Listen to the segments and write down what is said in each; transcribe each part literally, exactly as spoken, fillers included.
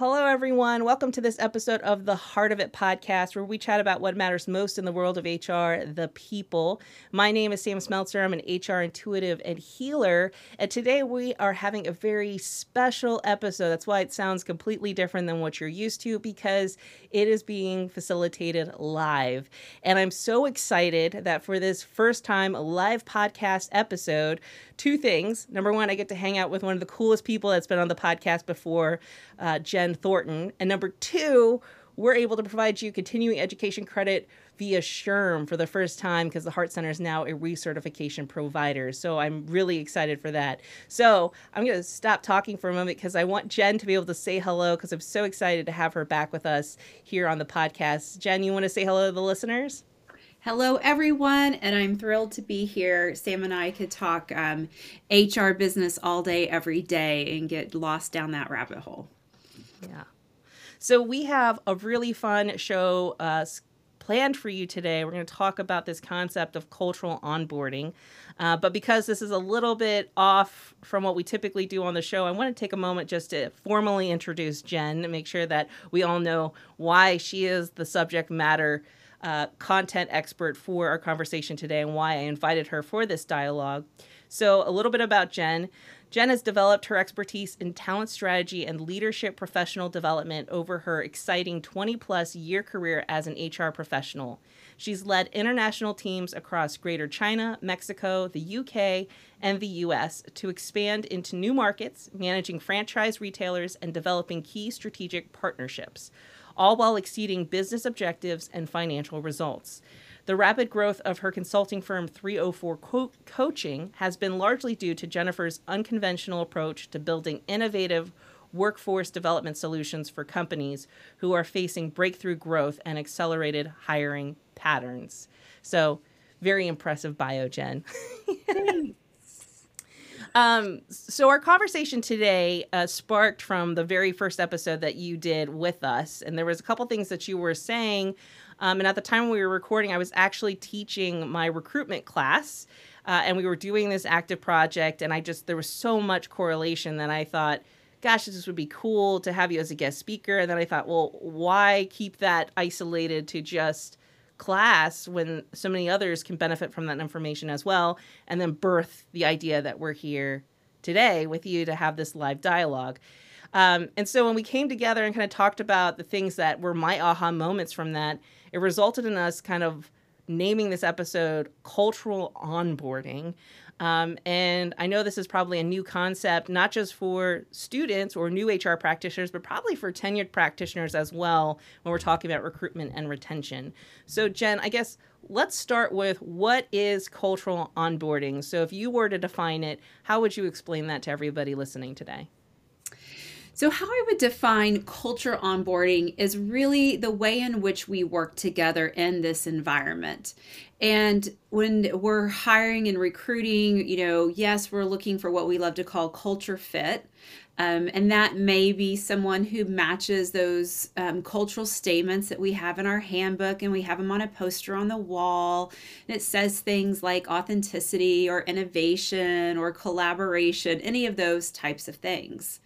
Hello, everyone. Welcome to this episode of the Heart of It podcast, where we chat about what matters most in the world of H R, the people. My name is Sam Smeltzer. I'm an H R intuitive and healer. And today we are having a very special episode. That's why it sounds completely different than what you're used to, because it is being facilitated live. And I'm so excited that for this first time live podcast episode, two things. Number one, I get to hang out with one of the coolest people that's been on the podcast before, uh, Jen Thornton. And number two, we're able to provide you continuing education credit via S H R M for the first time because the Heart Center is now a recertification provider. So I'm really excited for that. So I'm going to stop talking for a moment because I want Jen to be able to say hello, because I'm so excited to have her back with us here on the podcast. Jen, you want to say hello to the listeners? Hello, everyone, and I'm thrilled to be here. Sam and I could talk um, H R business all day, every day, and get lost down that rabbit hole. Yeah. So we have a really fun show uh, planned for you today. We're going to talk about this concept of cultural onboarding. Uh, but because this is a little bit off from what we typically do on the show, I want to take a moment just to formally introduce Jen and make sure that we all know why she is the subject matter uh, content expert for our conversation today and why I invited her for this dialogue. So a little bit about Jen. Jen has developed her expertise in talent strategy and leadership professional development over her exciting twenty-plus year career as an H R professional. She's led international teams across Greater China, Mexico, the U K, and the U S to expand into new markets, managing franchise retailers, and developing key strategic partnerships, all while exceeding business objectives and financial results. The rapid growth of her consulting firm three oh four Co-Coaching has been largely due to Jennifer's unconventional approach to building innovative workforce development solutions for companies who are facing breakthrough growth and accelerated hiring patterns. So, very impressive bio, Jen. Um, so our conversation today uh, sparked from the very first episode that you did with us. And there was a couple things that you were saying. Um, and at the time we were recording, I was actually teaching my recruitment class uh, and we were doing this active project. And I just, there was so much correlation that I thought, gosh, this would be cool to have you as a guest speaker. And then I thought, well, why keep that isolated to just class when so many others can benefit from that information as well, and then birth the idea that we're here today with you to have this live dialogue. Um, and so when we came together and kind of talked about the things that were my aha moments from that, it resulted in us kind of naming this episode Cultural Onboarding. Um, and I know this is probably a new concept, not just for students or new H R practitioners, but probably for tenured practitioners as well when we're talking about recruitment and retention. So, Jen, I guess let's start with, what is cultural onboarding? So if you were to define it, how would you explain that to everybody listening today? So how I would define culture onboarding is really the way in which we work together in this environment. And when we're hiring and recruiting, you know, yes, we're looking for what we love to call culture fit. Um, and that may be someone who matches those um, cultural statements that we have in our handbook, and we have them on a poster on the wall. And it says things like authenticity or innovation or collaboration, any of those types of things.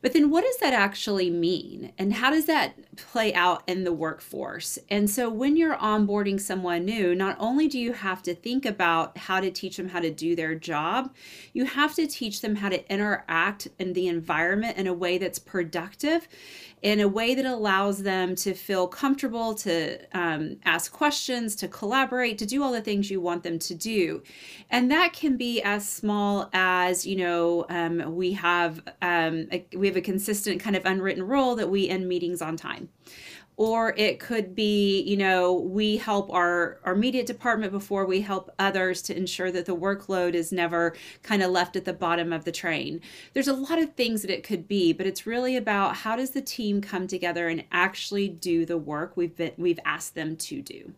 But then what does that actually mean? And how does that play out in the workforce? And so when you're onboarding someone new, not only do you have to think about how to teach them how to do their job, you have to teach them how to interact in the environment in a way that's productive, in a way that allows them to feel comfortable, to um, ask questions, to collaborate, to do all the things you want them to do. And that can be as small as, you know, um, we have um, a, we have a consistent kind of unwritten rule that we end meetings on time. Or it could be, you know, we help our, our media department before we help others to ensure that the workload is never kind of left at the bottom of the train. There's a lot of things that it could be, but it's really about, how does the team come together and actually do the work we've been, we've asked them to do?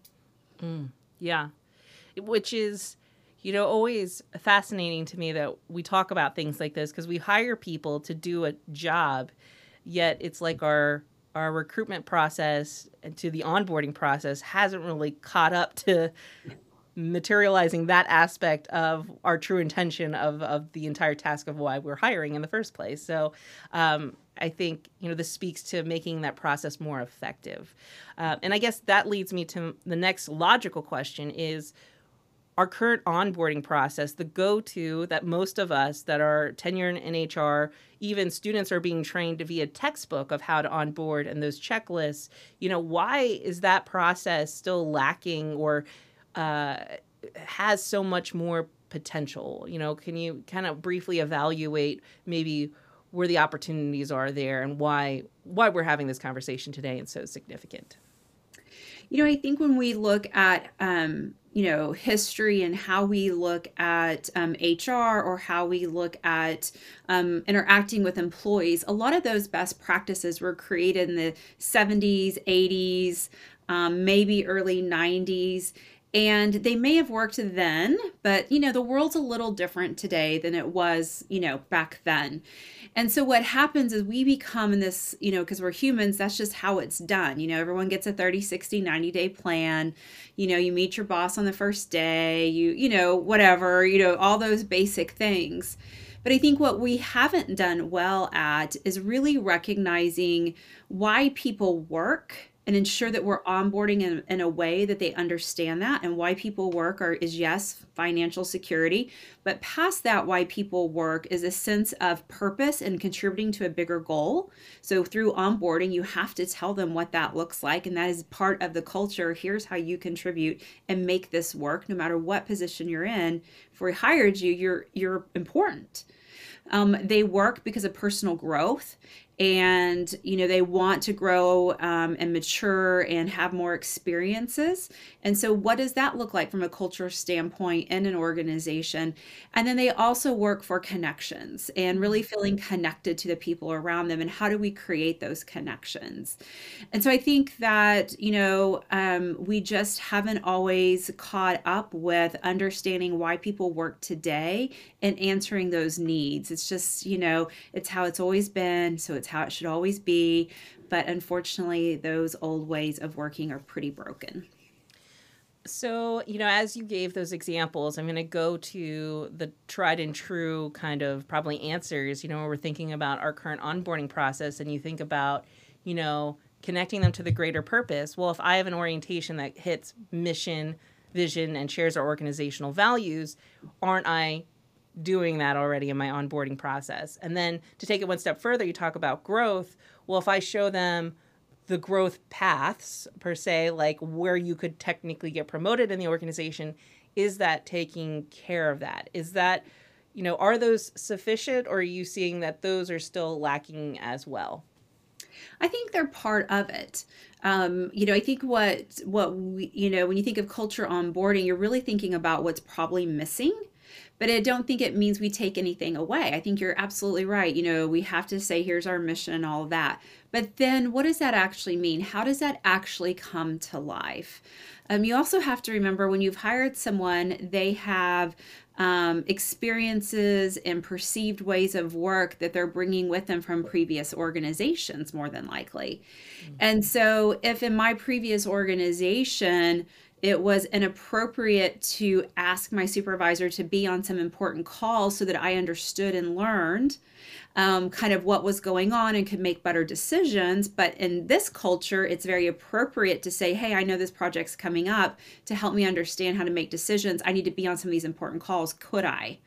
Mm, yeah. Which is, you know, always fascinating to me that we talk about things like this, because we hire people to do a job, yet it's like our... our recruitment process and to the onboarding process hasn't really caught up to materializing that aspect of our true intention of, of the entire task of why we're hiring in the first place. So um, I think, you know, this speaks to making that process more effective. Uh, and I guess that leads me to the next logical question is, our current onboarding process, the go-to that most of us that are tenured in H R, even students are being trained via textbook of how to onboard and those checklists, you know, why is that process still lacking or uh, has so much more potential? You know, can you kind of briefly evaluate maybe where the opportunities are there and why why we're having this conversation today and so significant? You know, I think when we look at, um, you know, history and how we look at um, H R or how we look at um, interacting with employees, a lot of those best practices were created in the seventies, eighties, um, maybe early nineties. And they may have worked then, but, you know, the world's a little different today than it was, you know, back then. And so what happens is we become in this, you know, because we're humans, that's just how it's done. You know, everyone gets a thirty, sixty, ninety day plan. You know, you meet your boss on the first day, you, you know, whatever, you know, all those basic things. But I think what we haven't done well at is really recognizing why people work and ensure that we're onboarding in, in a way that they understand that, and why people work are, is yes, financial security, but past that, why people work is a sense of purpose and contributing to a bigger goal. So through onboarding, you have to tell them what that looks like, and that is part of the culture. Here's how you contribute and make this work, no matter what position you're in. If we hired you, you're, you're important. Um, they work because of personal growth, and, you know, they want to grow um, and mature and have more experiences. And so what does that look like from a culture standpoint in an organization? And then they also work for connections and really feeling connected to the people around them. And how do we create those connections? And so I think that, you know, um, we just haven't always caught up with understanding why people work today and answering those needs. It's just, you know, it's how it's always been. So it's It's how it should always be. But unfortunately, those old ways of working are pretty broken. So, you know, as you gave those examples, I'm going to go to the tried and true kind of probably answers, you know, when we're thinking about our current onboarding process and you think about, you know, connecting them to the greater purpose. Well, if I have an orientation that hits mission, vision, and shares our organizational values, aren't I doing that already in my onboarding process? And then to take it one step further, you talk about growth. Well, if I show them the growth paths per se, like where you could technically get promoted in the organization, is that taking care of that? Is that, you know, are those sufficient, or are you seeing that those are still lacking as well? I think they're part of it. Um, you know, I think what, what we, you know, when you think of culture onboarding, you're really thinking about what's probably missing. But I don't think it means we take anything away. I think you're absolutely right. You know, we have to say, here's our mission and all that. But then what does that actually mean? How does that actually come to life? Um, you also have to remember when you've hired someone, they have um, experiences and perceived ways of work that they're bringing with them from previous organizations, more than likely. Mm-hmm. And so if in my previous organization, it was inappropriate to ask my supervisor to be on some important calls so that I understood and learned um, kind of what was going on and could make better decisions. But in this culture, it's very appropriate to say, hey, I know this project's coming up. To help me understand how to make decisions, I need to be on some of these important calls. Could I?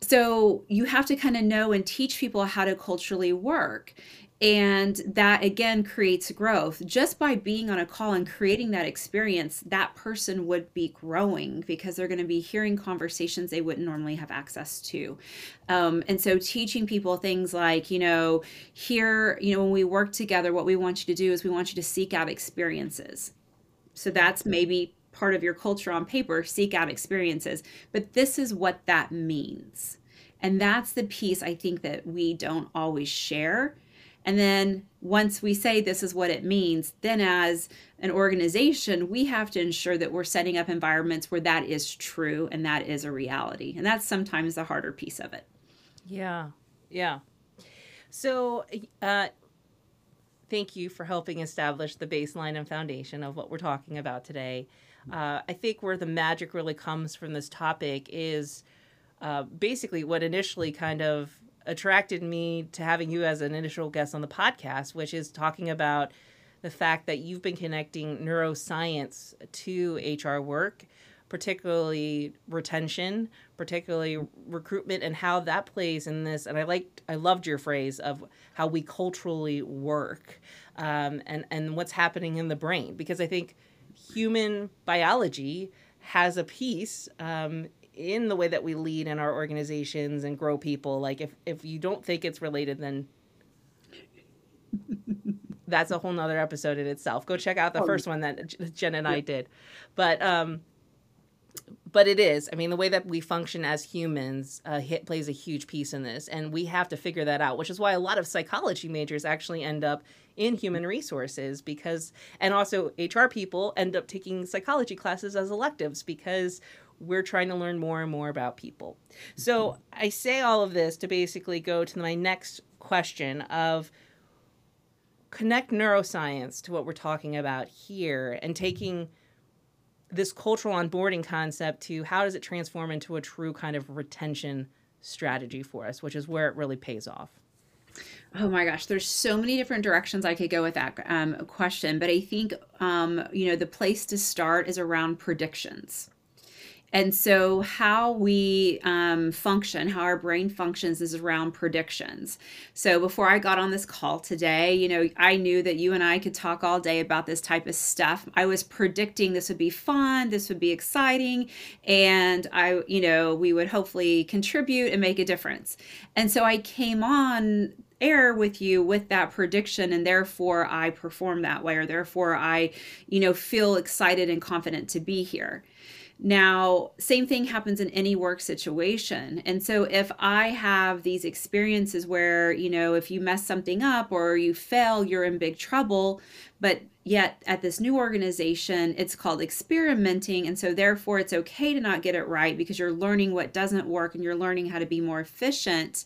So you have to kind of know and teach people how to culturally work. And that, again, creates growth. Just by being on a call and creating that experience, that person would be growing because they're going to be hearing conversations they wouldn't normally have access to. Um, and so teaching people things like, you know, here, you know, when we work together, what we want you to do is we want you to seek out experiences. So that's maybe part of your culture on paper, seek out experiences. But this is what that means. And that's the piece I think that we don't always share. And then once we say this is what it means, then as an organization, we have to ensure that we're setting up environments where that is true and that is a reality. And that's sometimes the harder piece of it. Yeah. Yeah. So uh, thank you for helping establish the baseline and foundation of what we're talking about today. Uh, I think where the magic really comes from this topic is uh, basically what initially kind of attracted me to having you as an initial guest on the podcast, which is talking about the fact that you've been connecting neuroscience to H R work, particularly retention, particularly recruitment, and how that plays in this. And I liked, I loved your phrase of how we culturally work, um, and, and what's happening in the brain, because I think human biology has a piece um, in the way that we lead in our organizations and grow people. Like if, if you don't think it's related, then that's a whole nother episode in itself. Go check out the oh, first one that Jen and yeah. I did. But, um, But it is. I mean, the way that we function as humans uh, hit, plays a huge piece in this, and we have to figure that out, which is why a lot of psychology majors actually end up in human resources, because, and also H R people end up taking psychology classes as electives because we're trying to learn more and more about people. So I say all of this to basically go to my next question of connect neuroscience to what we're talking about here and taking this cultural onboarding concept to how does it transform into a true kind of retention strategy for us, which is where it really pays off. Oh my gosh, there's so many different directions I could go with that um, question, but I think, um, you know, the place to start is around predictions. And so how we um, function, how our brain functions is around predictions. So before I got on this call today, you know, I knew that you and I could talk all day about this type of stuff. I was predicting this would be fun, this would be exciting, and I, you know, we would hopefully contribute and make a difference. And so I came on air with you with that prediction, and therefore I perform that way, or therefore I, you know, feel excited and confident to be here. Now, same thing happens in any work situation. And so if I have these experiences where, you know, if you mess something up or you fail, you're in big trouble, but yet at this new organization, it's called experimenting. And so therefore it's okay to not get it right because you're learning what doesn't work and you're learning how to be more efficient,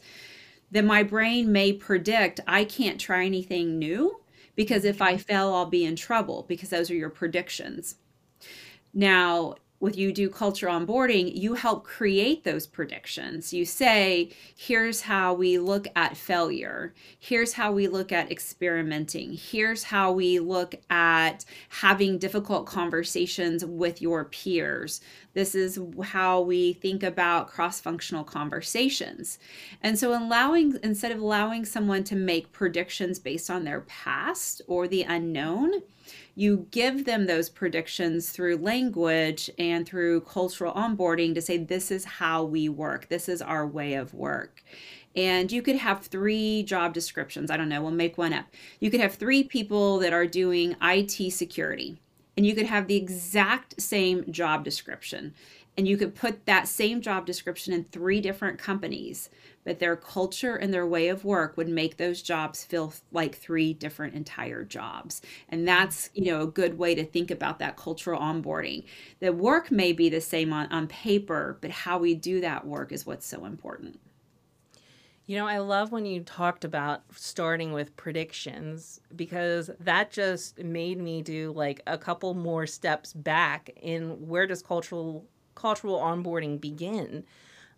then my brain may predict, I can't try anything new because if I fail, I'll be in trouble, because those are your predictions. Now, with you do culture onboarding, you help create those predictions. You say, here's how we look at failure. Here's how we look at experimenting. Here's how we look at having difficult conversations with your peers. This is how we think about cross-functional conversations. And so allowing, instead of allowing someone to make predictions based on their past or the unknown, you give them those predictions through language and through cultural onboarding to say, this is how we work. This is our way of work. And you could have three job descriptions. I don't know, we'll make one up. You could have three people that are doing I T security, and you could have the exact same job description. And you could put that same job description in three different companies, but their culture and their way of work would make those jobs feel like three different entire jobs. And that's, you know, a good way to think about that cultural onboarding. The work may be the same on, on paper, but how we do that work is what's so important. You know, I love when you talked about starting with predictions, because that just made me do like a couple more steps back in where does cultural cultural onboarding begin.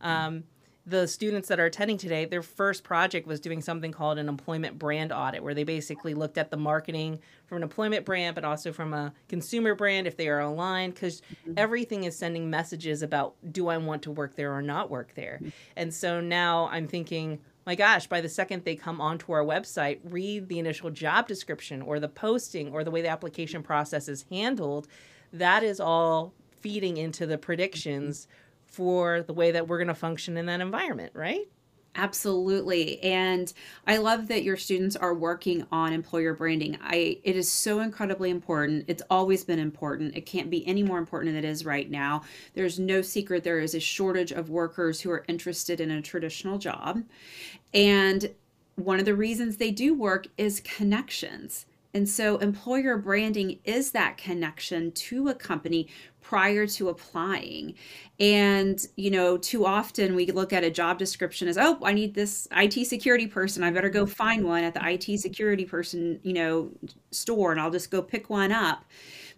Um, the students that are attending today, their first project was doing something called an employment brand audit, where they basically looked at the marketing from an employment brand, but also from a consumer brand, if they are aligned, because mm-hmm. everything is sending messages about, do I want to work there or not work there? Mm-hmm. And so now I'm thinking, my gosh, by the second they come onto our website, read the initial job description or the posting or the way the application process is handled, that is all feeding into the predictions for the way that we're going to function in that environment, right? Absolutely. And I love that your students are working on employer branding. I, it is so incredibly important. It's always been important. It can't be any more important than it is right now. There's no secret there is a shortage of workers who are interested in a traditional job. And one of the reasons they do work is connections. And so employer branding is that connection to a company prior to applying. And, you know, too often we look at a job description as, oh, I need this I T security person. I better go find one at the I T security person, you know, store, and I'll just go pick one up.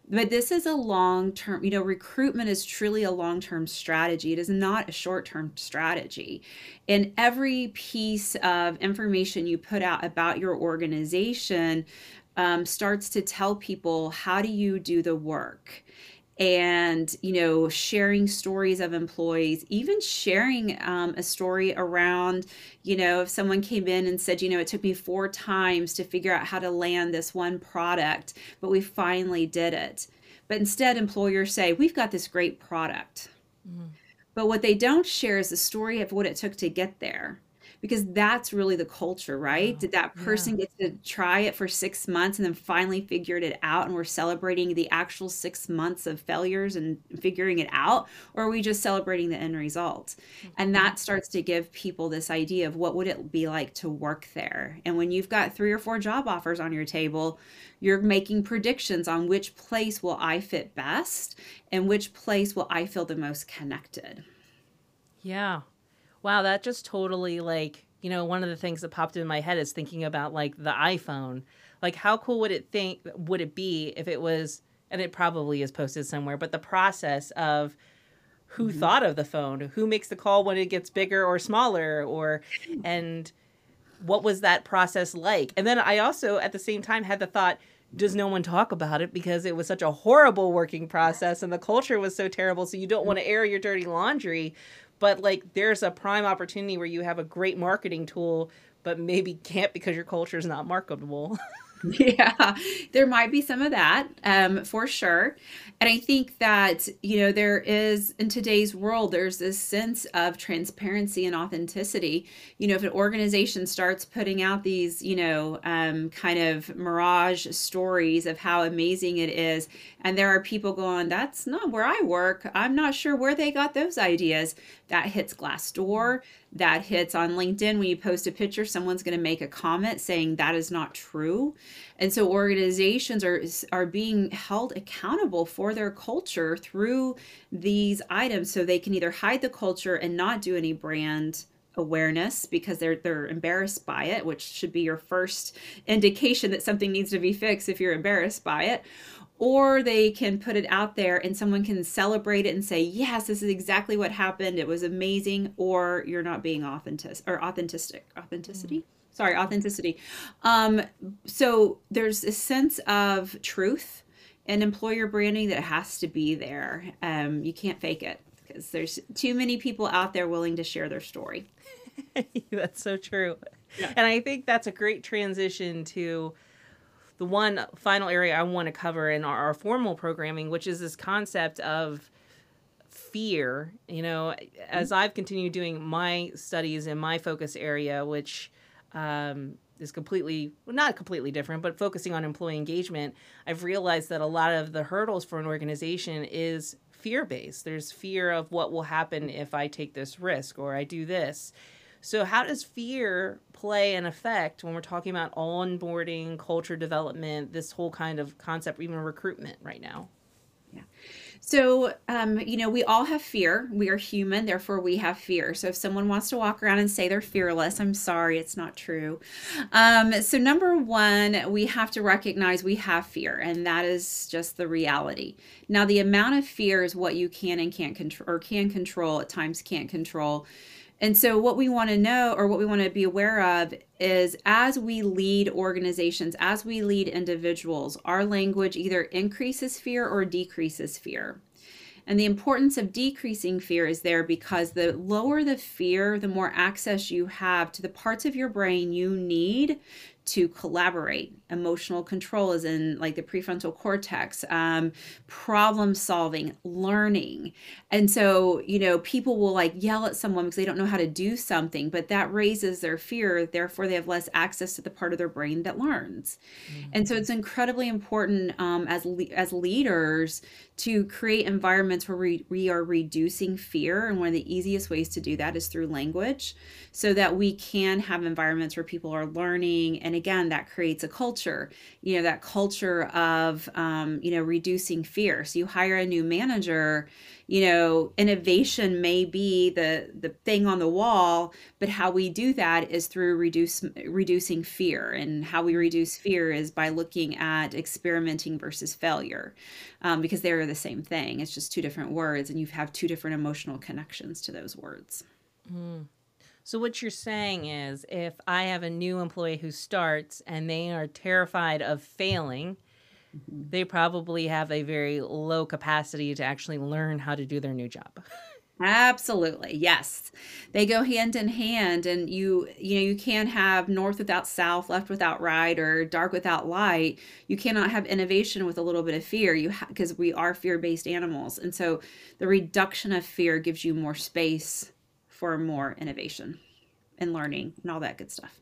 But this is a long-term, you know, recruitment is truly a long-term strategy. It is not a short-term strategy. And every piece of information you put out about your organization um, starts to tell people, how do you do the work? And, you know, sharing stories of employees, even sharing um, a story around, you know, if someone came in and said, you know, it took me four times to figure out how to land this one product, but we finally did it. But instead, employers say, we've got this great product. Mm-hmm. But what they don't share is the story of what it took to get there. Because that's really the culture, right? Oh, did that person yeah. get to try it for six months and then finally figured it out, and we're celebrating the actual six months of failures and figuring it out? Or are we just celebrating the end result? Mm-hmm. And that starts to give people this idea of what would it be like to work there? And when you've got three or four job offers on your table, you're making predictions on which place will I fit best and which place will I feel the most connected. Yeah. Wow, that just totally, like, you know, one of the things that popped in my head is thinking about, like, the iPhone. Like, how cool would it think would it be if it was, and it probably is posted somewhere, but the process of who mm-hmm. thought of the phone, who makes the call when it gets bigger or smaller, or, and what was that process like? And then I also, at the same time, had the thought, does no one talk about it because it was such a horrible working process and the culture was so terrible, so you don't want to air your dirty laundry. But, like, there's a prime opportunity where you have a great marketing tool, but maybe can't because your culture is not marketable. Yeah, there might be some of that um, for sure. And I think that, you know, there is, in today's world, there's this sense of transparency and authenticity. You know, if an organization starts putting out these, you know, um, kind of mirage stories of how amazing it is, and there are people going, that's not where I work. I'm not sure where they got those ideas. That hits Glassdoor. That hits on LinkedIn. When you post a picture, someone's going to make a comment saying that is not true. And so organizations are are being held accountable for their culture through these items. So they can either hide the culture and not do any brand awareness because they're they're embarrassed by it, which should be your first indication that something needs to be fixed if you're embarrassed by it. Or they can put it out there and someone can celebrate it and say, yes, this is exactly what happened. It was amazing. Or you're not being authentic or authentic, authenticity. Mm. Sorry, authenticity. Um, so there's a sense of truth in employer branding that has to be there. Um, you can't fake it because there's too many people out there willing to share their story. That's so true. Yeah. And I think that's a great transition to the one final area I want to cover in our, our formal programming, which is this concept of fear. You know, mm-hmm. as I've continued doing my studies in my focus area, which um, is completely, well, not completely different, but focusing on employee engagement, I've realized that a lot of the hurdles for an organization is fear-based. There's fear of what will happen if I take this risk or I do this. So how does fear play an effect when we're talking about onboarding, culture development, this whole kind of concept, even recruitment right now? Yeah. So, um, you know, we all have fear. We are human, therefore we have fear. So if someone wants to walk around and say they're fearless, I'm sorry, it's not true. Um, so number one, we have to recognize we have fear, and that is just the reality. Now, the amount of fear is what you can and can't control, or can control, at times can't control. And so what we want to know, or what we want to be aware of, is as we lead organizations, as we lead individuals, our language either increases fear or decreases fear. And the importance of decreasing fear is there because the lower the fear, the more access you have to the parts of your brain you need to collaborate. Emotional control is in, like, the prefrontal cortex, um, problem solving, learning. And so, you know, people will, like, yell at someone because they don't know how to do something, but that raises their fear. Therefore, they have less access to the part of their brain that learns. Mm-hmm. And so it's incredibly important um, as, le- as leaders to create environments where we, we are reducing fear. And one of the easiest ways to do that is through language, so that we can have environments where people are learning. And again, that creates a culture, you know, that culture of, um, you know, reducing fear. So you hire a new manager, you know, innovation may be the the thing on the wall, but how we do that is through reduce reducing fear, and how we reduce fear is by looking at experimenting versus failure, um, because they are the same thing. It's just two different words, and you have two different emotional connections to those words. Mm. So what you're saying is, if I have a new employee who starts and they are terrified of failing, mm-hmm. they probably have a very low capacity to actually learn how to do their new job. Absolutely. Yes. They go hand in hand, and you, you know, you can't have north without south, left without right, or dark without light. You cannot have innovation with a little bit of fear. You ha- because we are fear-based animals. And so the reduction of fear gives you more space for more innovation and learning and all that good stuff.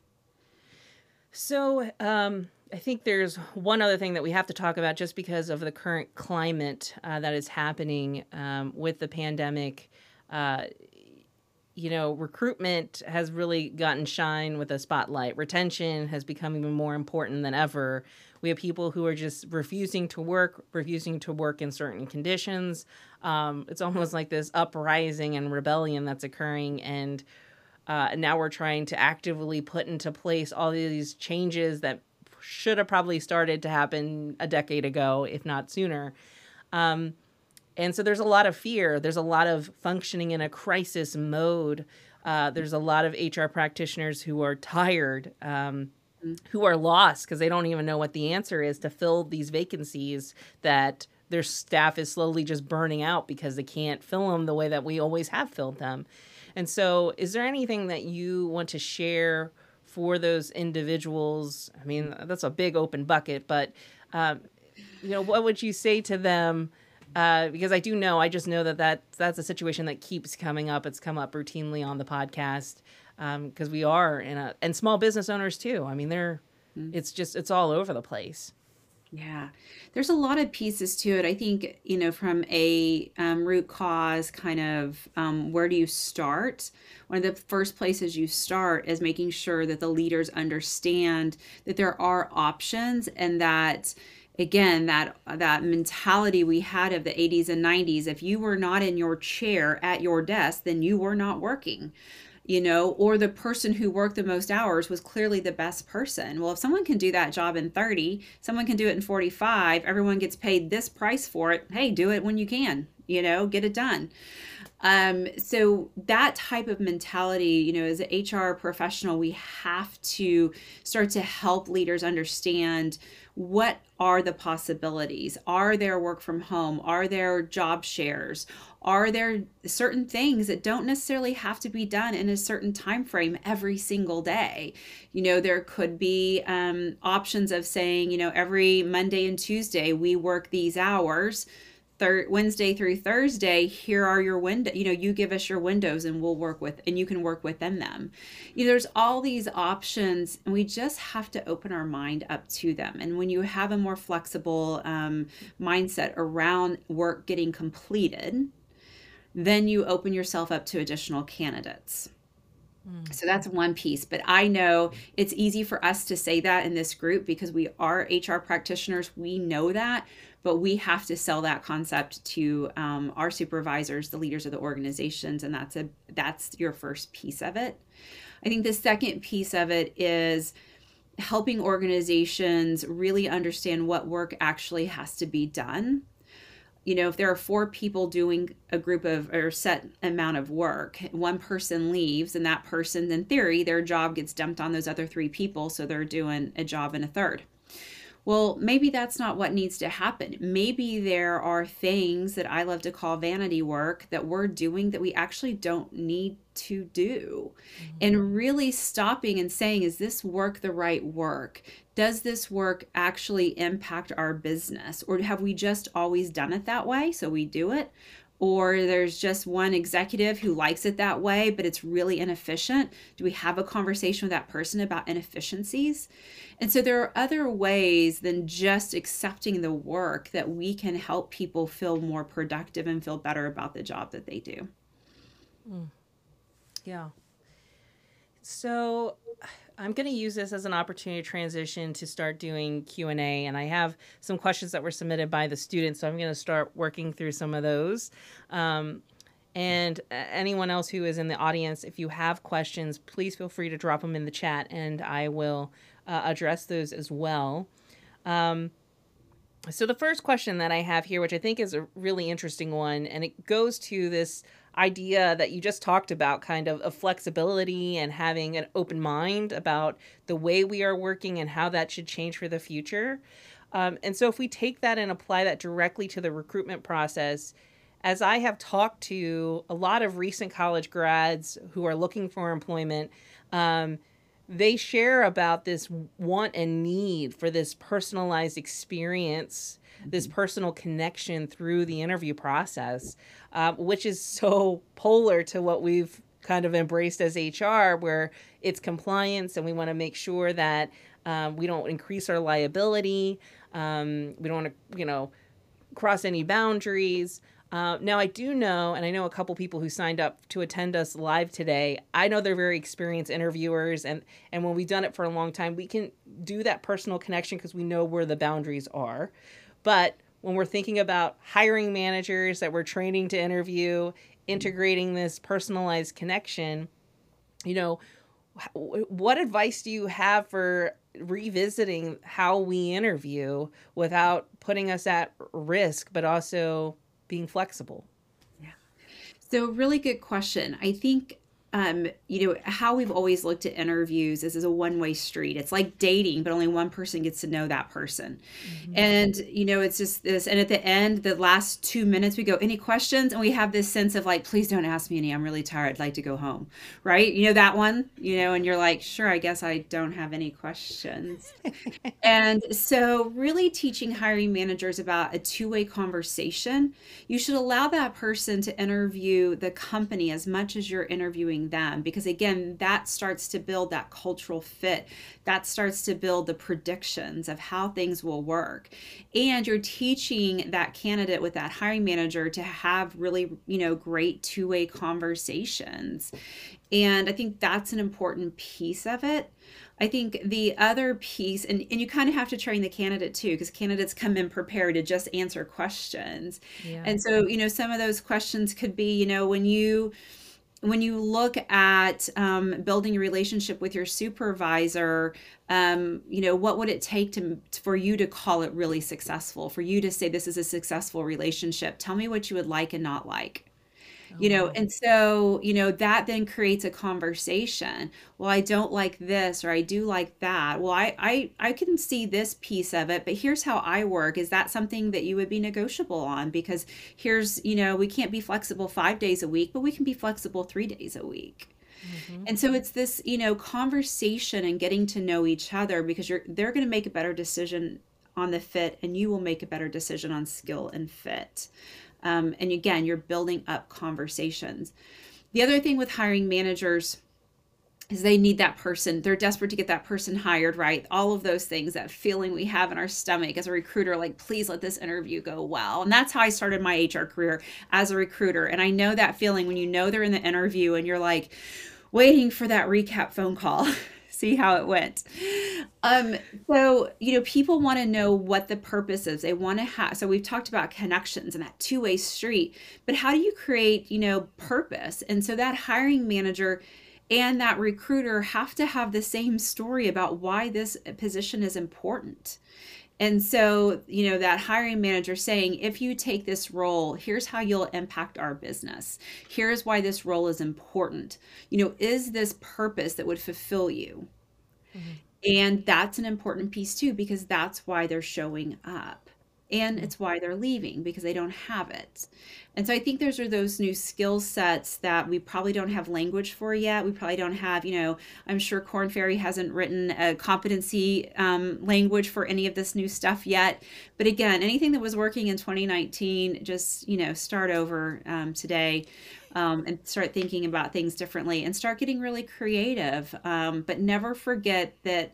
So um, I think there's one other thing that we have to talk about, just because of the current climate uh, that is happening um, with the pandemic. Uh, you know, recruitment has really gotten shine with a spotlight. Retention has become even more important than ever. We have people who are just refusing to work, refusing to work in certain conditions. Um, it's almost like this uprising and rebellion that's occurring. And uh, now we're trying to actively put into place all these changes that should have probably started to happen a decade ago, if not sooner. Um, and so there's a lot of fear. There's a lot of functioning in a crisis mode. Uh, there's a lot of H R practitioners who are tired, um, who are lost because they don't even know what the answer is to fill these vacancies that their staff is slowly just burning out because they can't fill them the way that we always have filled them. And so is there anything that you want to share for those individuals? I mean, that's a big open bucket, but, um, you know, what would you say to them? Uh, because I do know, I just know that, that that's a situation that keeps coming up. It's come up routinely on the podcast. Um, because we are in a, and small business owners too. I mean, they're, mm-hmm. it's just, it's all over the place. Yeah. There's a lot of pieces to it. I think, you know, from a um, root cause kind of, um, where do you start? One of the first places you start is making sure that the leaders understand that there are options, and that, again, that that mentality we had of the eighties and nineties, if you were not in your chair at your desk, then you were not working. You know, or the person who worked the most hours was clearly the best person. Well, if someone can do that job in thirty, someone can do it in forty-five, everyone gets paid this price for it. Hey, do it when you can, you know, get it done. Um, so that type of mentality, you know, as an H R professional, we have to start to help leaders understand what are the possibilities. Are there work from home? Are there job shares? Are there certain things that don't necessarily have to be done in a certain time frame every single day? You know, there could be um, options of saying, you know, every Monday and Tuesday we work these hours. Thir- Wednesday through Thursday, here are your window. You know, you give us your windows, and we'll work with, and you can work within them. You know, there's all these options, and we just have to open our mind up to them. And when you have a more flexible um, mindset around work getting completed, then you open yourself up to additional candidates. So that's one piece, but I know it's easy for us to say that in this group because we are H R practitioners. We know that, but we have to sell that concept to um, our supervisors, the leaders of the organizations, and that's a that's your first piece of it. I think the second piece of it is helping organizations really understand what work actually has to be done. You know, if there are four people doing a group of or set amount of work, one person leaves, and that person, in theory, their job gets dumped on those other three people. So they're doing a job and a third. Well, maybe that's not what needs to happen. Maybe there are things that I love to call vanity work that we're doing that we actually don't need to do. Mm-hmm. And really stopping and saying, is this work the right work? Does this work actually impact our business? Or have we just always done it that way, so we do it? Or there's just one executive who likes it that way, but it's really inefficient. Do we have a conversation with that person about inefficiencies? And so there are other ways than just accepting the work that we can help people feel more productive and feel better about the job that they do. Mm. Yeah. So I'm going to use this as an opportunity to transition to start doing Q and A. And I have some questions that were submitted by the students. So I'm going to start working through some of those. Um, and anyone else who is in the audience, if you have questions, please feel free to drop them in the chat and I will uh, address those as well. Um, so the first question that I have here, which I think is a really interesting one, and it goes to this idea that you just talked about, kind of, of flexibility and having an open mind about the way we are working and how that should change for the future. Um, and so if we take that and apply that directly to the recruitment process, as I have talked to a lot of recent college grads who are looking for employment, um, they share about this want and need for this personalized experience, this personal connection through the interview process, uh, which is so polar to what we've kind of embraced as H R, where it's compliance and we want to make sure that um, we don't increase our liability. Um, we don't want to, you know, cross any boundaries. Uh, now, I do know, and I know a couple people who signed up to attend us live today, I know they're very experienced interviewers. And, and when we've done it for a long time, we can do that personal connection because we know where the boundaries are. But when we're thinking about hiring managers that we're training to interview, integrating this personalized connection, you know, what advice do you have for revisiting how we interview without putting us at risk, but also being flexible? Yeah. So really good question. I think Um, you know, how we've always looked at interviews is, is a one-way street. It's like dating, but only one person gets to know that person. Mm-hmm. And, you know, it's just this. And at the end, the last two minutes, we go, any questions? And we have this sense of like, please don't ask me any. I'm really tired. I'd like to go home. Right? You know, that one, you know, and you're like, sure, I guess I don't have any questions. And so really teaching hiring managers about a two-way conversation. You should allow that person to interview the company as much as you're interviewing them, because again, that starts to build that cultural fit, that starts to build the predictions of how things will work. And you're teaching that candidate with that hiring manager to have really, you know, great two-way conversations. And I think that's an important piece of it. I think the other piece, and, and you kind of have to train the candidate too, because candidates come in prepared to just answer questions. Yeah. And so, you know, some of those questions could be, you know, when you When you look at um, building a relationship with your supervisor, um, you know, what would it take to for you to call it really successful, for you to say this is a successful relationship? Tell me what you would like and not like. You know, and so, you know, that then creates a conversation. Well, I don't like this, or I do like that. Well, I, I, I can see this piece of it, but here's how I work. Is that something that you would be negotiable on? Because here's, you know, we can't be flexible five days a week, but we can be flexible three days a week. Mm-hmm. And so it's this, you know, conversation and getting to know each other, because you're, they're going to make a better decision on the fit, and you will make a better decision on skill and fit. Um, and again, you're building up conversations. The other thing with hiring managers is they need that person. They're desperate to get that person hired, right? All of those things, that feeling we have in our stomach as a recruiter, like, please let this interview go well. And that's how I started my H R career, as a recruiter. And I know that feeling when you know they're in the interview and you're like waiting for that recap phone call. See how it went. Um, so, you know, people want to know what the purpose is. They want to have, so we've talked about connections and that two-way street, but how do you create, you know, purpose? And so that hiring manager and that recruiter have to have the same story about why this position is important. And so, you know, that hiring manager saying, if you take this role, here's how you'll impact our business. Here's why this role is important. You know, is this purpose that would fulfill you? Mm-hmm. And that's an important piece too, because that's why they're showing up. And it's why they're leaving, because they don't have it. And so I think those are those new skill sets that we probably don't have language for yet. We probably don't have, you know, I'm sure Korn Ferry hasn't written a competency um, language for any of this new stuff yet. But again, anything that was working in twenty nineteen, just, you know, start over um, today. Um, and start thinking about things differently and start getting really creative. Um, but never forget that,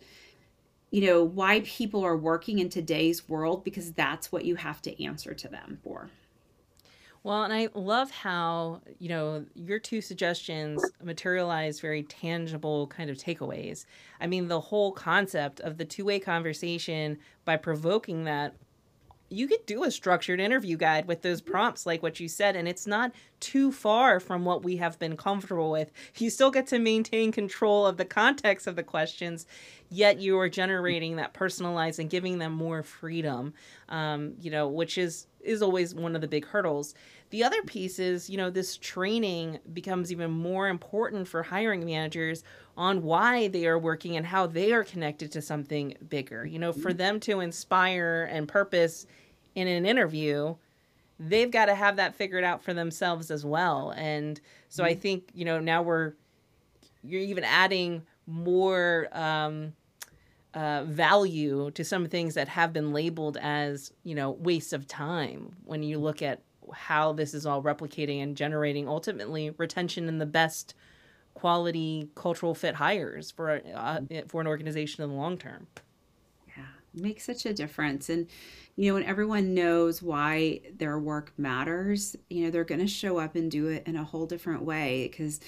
you know, why people are working in today's world, because that's what you have to answer to them for. Well, and I love how, you know, your two suggestions materialize very tangible kind of takeaways. I mean, the whole concept of the two-way conversation, by provoking that, you could do a structured interview guide with those prompts, like what you said, and it's not too far from what we have been comfortable with. You still get to maintain control of the context of the questions, yet you are generating that personalized and giving them more freedom, um, you know, which is, is always one of the big hurdles. The other piece is, you know, this training becomes even more important for hiring managers on why they are working and how they are connected to something bigger. You know, for them to inspire and purpose in an interview, they've got to have that figured out for themselves as well. And so I think, you know, now we're, you're even adding more, um, Uh, value to some things that have been labeled as, you know, waste of time when you look at how this is all replicating and generating ultimately retention and the best quality cultural fit hires for uh, for an organization in the long term. Yeah, it makes such a difference. And, you know, when everyone knows why their work matters, you know, they're going to show up and do it in a whole different way, because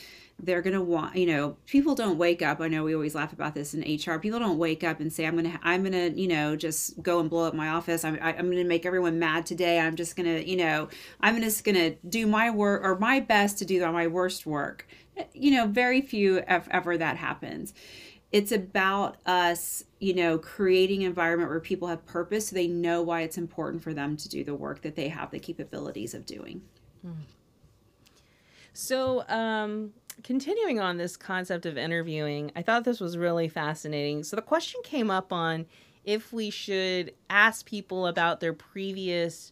they're going to want, you know, people don't wake up. I know we always laugh about this in H R. People don't wake up and say, I'm going to, I'm going to, you know, just go and blow up my office. I'm, I'm going to make everyone mad today. I'm just going to, you know, I'm just going to do my work or my best to do my worst work. You know, very few if ever that happens. It's about us, you know, creating an environment where people have purpose, so they know why it's important for them to do the work that they have the capabilities of doing. Mm. So, um, continuing on this concept of interviewing, I thought this was really fascinating. So the question came up on if we should ask people about their previous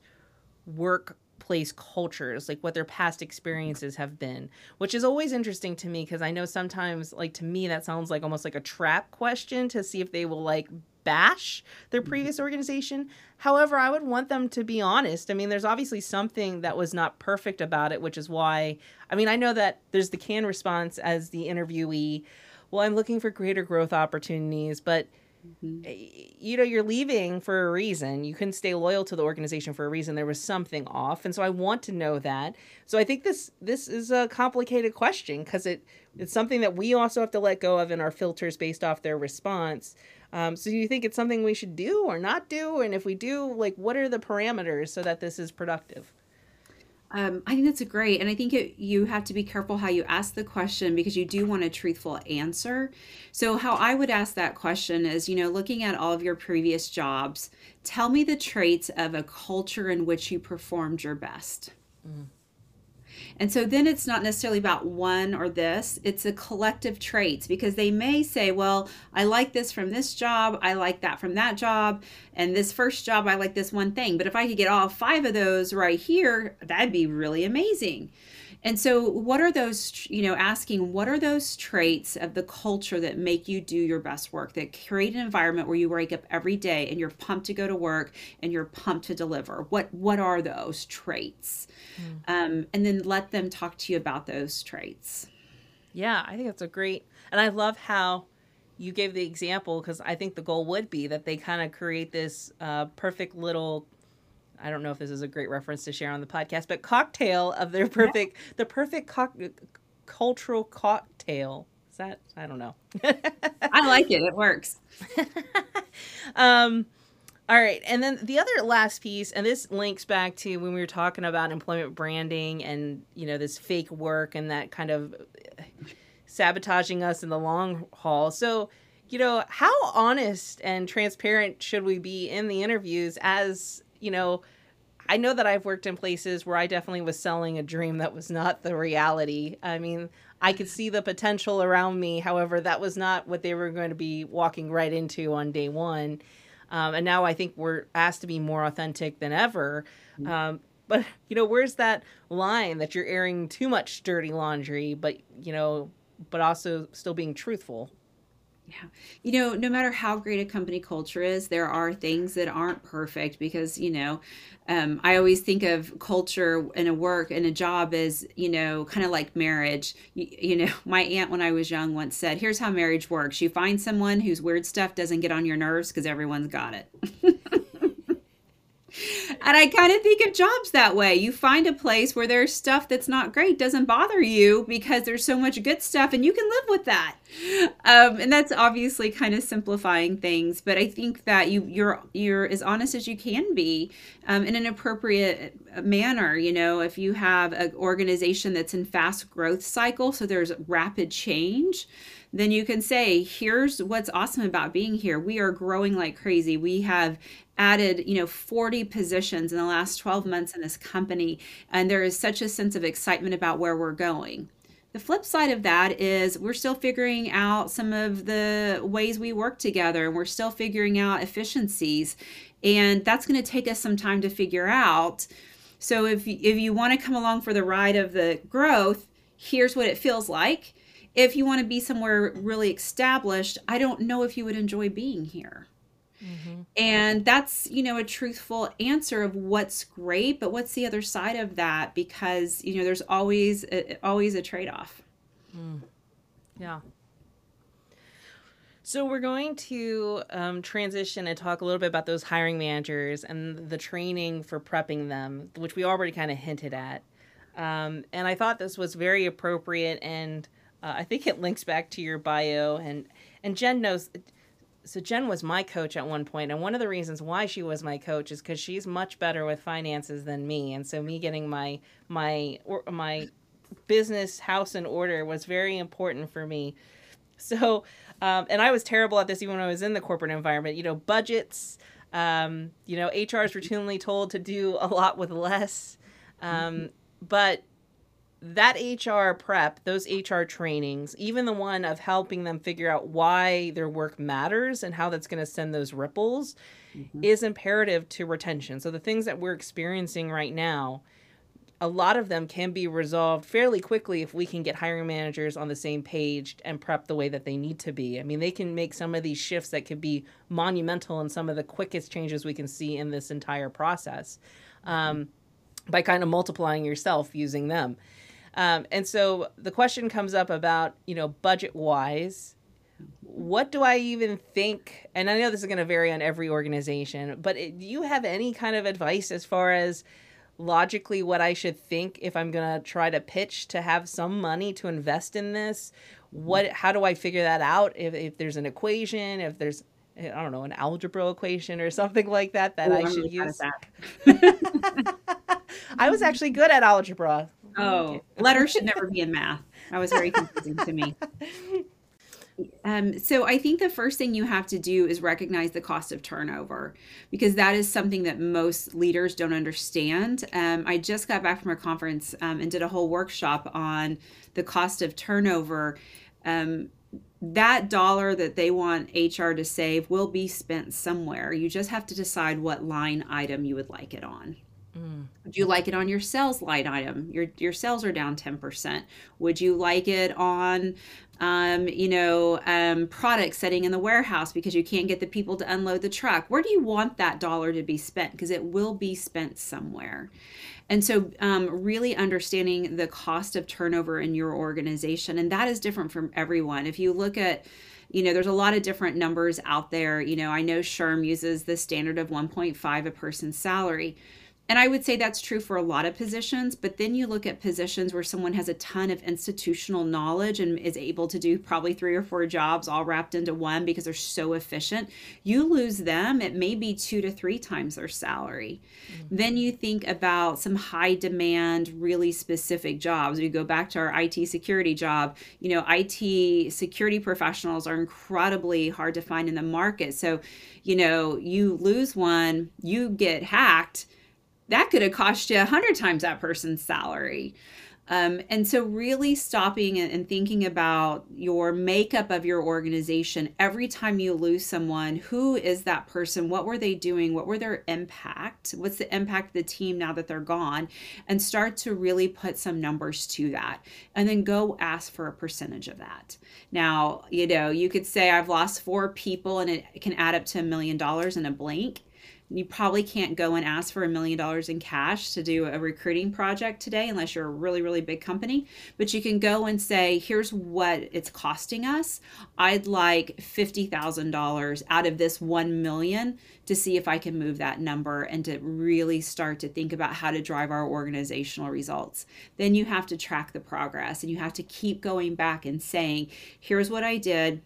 workplace cultures, like what their past experiences have been, which is always interesting to me, because I know sometimes, like, to me, that sounds like almost like a trap question to see if they will, like, bash their previous organization. However, I would want them to be honest. I mean, there's obviously something that was not perfect about it, which is why, I mean, I know that there's the canned response as the interviewee. Well, I'm looking for greater growth opportunities, but mm-hmm. you know, you're leaving for a reason. You couldn't stay loyal to the organization for a reason. There was something off. And so I want to know that. So I think this, this is a complicated question, because it, it's something that we also have to let go of in our filters based off their response. Um, so do you think it's something we should do or not do? And if we do, like, what are the parameters so that this is productive? Um, I think that's a great, and I think it, you have to be careful how you ask the question, because you do want a truthful answer. So how I would ask that question is, you know, looking at all of your previous jobs, tell me the traits of a culture in which you performed your best. Mm. And so then it's not necessarily about one or this, it's a collective traits, because they may say, well, I like this from this job, I like that from that job, and this first job, I like this one thing. But if I could get all five of those right here, that'd be really amazing. And so what are those, you know, asking, what are those traits of the culture that make you do your best work, that create an environment where you wake up every day and you're pumped to go to work and you're pumped to deliver? What, what are those traits? Mm. Um, and then let them talk to you about those traits. Yeah, I think that's a great, and I love how you gave the example, because I think the goal would be that they kind of create this uh, perfect little, I don't know if this is a great reference to share on the podcast, but cocktail of their perfect, yeah. the perfect co- cultural cocktail. Is that, I don't know. I like it. It works. um, all right. And then the other last piece, and this links back to when we were talking about employment branding and, you know, this fake work and that kind of sabotaging us in the long haul. So, you know, how honest and transparent should we be in the interviews? As, you know, I know that I've worked in places where I definitely was selling a dream that was not the reality. I mean, I could see the potential around me. However, that was not what they were going to be walking right into on day one. Um, and now I think we're asked to be more authentic than ever. Um, but, you know, where's that line that you're airing too much dirty laundry, but, you know, but also still being truthful? Yeah. You know, no matter how great a company culture is, there are things that aren't perfect, because, you know, um, I always think of culture and a work and a job as, you know, kind of like marriage. You, you know, my aunt, when I was young, once said, here's how marriage works. You find someone whose weird stuff doesn't get on your nerves, because everyone's got it. And I kind of think of jobs that way. You find a place where there's stuff that's not great, doesn't bother you because there's so much good stuff and you can live with that. Um, and that's obviously kind of simplifying things, but I think that you, you're, you're as honest as you can be um, in an appropriate manner. You know, if you have an organization that's in fast growth cycle, so there's rapid change, then you can say, here's what's awesome about being here. We are growing like crazy. We have added, you know, forty positions in the last twelve months in this company. And there is such a sense of excitement about where we're going. The flip side of that is we're still figuring out some of the ways we work together, and we're still figuring out efficiencies. And that's going to take us some time to figure out. So if, if you want to come along for the ride of the growth, here's what it feels like. If you want to be somewhere really established, I don't know if you would enjoy being here. Mm-hmm. And that's, you know, a truthful answer of what's great, but what's the other side of that? Because, you know, there's always, a, always a trade-off. Mm. Yeah. So we're going to um, transition and talk a little bit about those hiring managers and the training for prepping them, which we already kind of hinted at. Um, and I thought this was very appropriate, and Uh, I think it links back to your bio, and, and Jen knows. So Jen was my coach at one point, and one of the reasons why she was my coach is because she's much better with finances than me. And so me getting my my or, my business house in order was very important for me. So, um, and I was terrible at this even when I was in the corporate environment. You know, budgets. Um, you know, H R is routinely told to do a lot with less, um, but. That H R prep, those H R trainings, even the one of helping them figure out why their work matters and how that's going to send those ripples, mm-hmm. is imperative to retention. So the things that we're experiencing right now, a lot of them can be resolved fairly quickly if we can get hiring managers on the same page and prep the way that they need to be. I mean, they can make some of these shifts that could be monumental and some of the quickest changes we can see in this entire process, um, by kind of multiplying yourself using them. Um, and so the question comes up about, you know, budget wise, what do I even think? And I know this is going to vary on every organization, but it, do you have any kind of advice as far as logically what I should think if I'm going to try to pitch to have some money to invest in this? What, how do I figure that out? If, if there's an equation, if there's, I don't know, an algebra equation or something like that, that Ooh, I should use. That. I was actually good at algebra. Oh, letters should never be in math. That was very confusing to me. Um, so I think the first thing you have to do is recognize the cost of turnover, because that is something that most leaders don't understand. Um, I just got back from a conference um, and did a whole workshop on the cost of turnover. Um, that dollar that they want H R to save will be spent somewhere. You just have to decide what line item you would like it on. Mm. Would you like it on your sales line item? Your your sales are down ten percent. Would you like it on, um, you know, um, product sitting in the warehouse because you can't get the people to unload the truck? Where do you want that dollar to be spent? Because it will be spent somewhere. And so um, really understanding the cost of turnover in your organization, and that is different from everyone. If you look at, you know, there's a lot of different numbers out there. You know, I know S H R M uses the standard of one point five a person's salary. And I would say that's true for a lot of positions, but then you look at positions where someone has a ton of institutional knowledge and is able to do probably three or four jobs all wrapped into one because they're so efficient. You lose them, it may be two to three times their salary. Mm-hmm. Then you think about some high demand, really specific jobs. We go back to our I T security job. You know, I T security professionals are incredibly hard to find in the market. So, you know, you lose one, you get hacked. That could have cost you a hundred times that person's salary. Um, and so really stopping and thinking about your makeup of your organization. Every time you lose someone, who is that person? What were they doing? What were their impact? What's the impact of the team now that they're gone? And start to really put some numbers to that, and then go ask for a percentage of that. Now, you know, you could say I've lost four people and it can add up to a million dollars in a blink. You probably can't go and ask for a million dollars in cash to do a recruiting project today unless you're a really, really big company. But you can go and say, here's what it's costing us. I'd like fifty thousand dollars out of this one million to see if I can move that number and to really start to think about how to drive our organizational results. Then you have to track the progress and you have to keep going back and saying, here's what I did.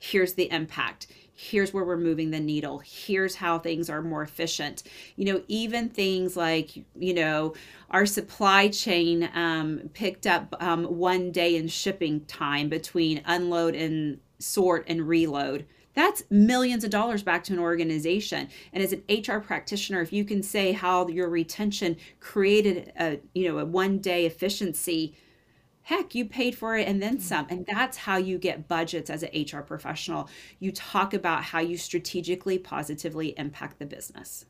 Here's the impact. Here's where we're moving the needle. Here's how things are more efficient. You know, even things like, you know, our supply chain um, picked up um, one day in shipping time between unload and sort and reload. That's millions of dollars back to an organization. And as an H R practitioner, if you can say how your retention created a, you know, a one day efficiency, heck, you paid for it and then some. And that's how you get budgets as an H R professional. You talk about how you strategically, positively impact the business.